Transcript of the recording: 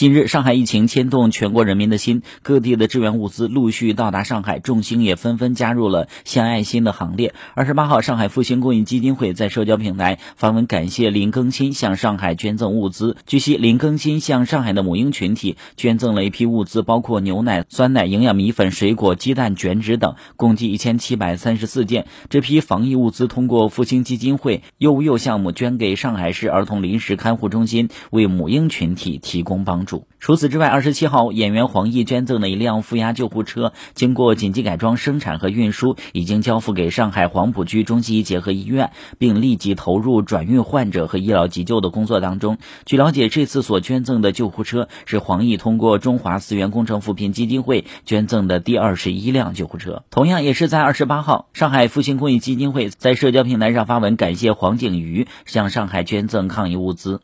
近日，上海疫情牵动全国人民的心，各地的支援物资陆续到达上海，众星也纷纷加入了献爱心的行列。28号，上海复兴公益基金会在社交平台发文感谢林更新向上海捐赠物资。据悉，林更新向上海的母婴群体捐赠了一批物资，包括牛奶、酸奶、营养米粉、水果、鸡蛋、卷纸等，共计1734件。这批防疫物资通过复兴基金会幼物幼项目捐给上海市儿童临时看护中心，为母婴群体提供帮助。除此之外，27号，演员黄奕捐赠的一辆负压救护车，经过紧急改装、生产和运输，已经交付给上海黄浦区中西医结合医院，并立即投入转运患者和医疗急救的工作当中。据了解，这次所捐赠的救护车是黄奕通过中华思源工程扶贫基金会捐赠的第21辆救护车。同样也是在28号，上海复兴公益基金会在社交平台上发文感谢黄景瑜向上海捐赠抗疫物资。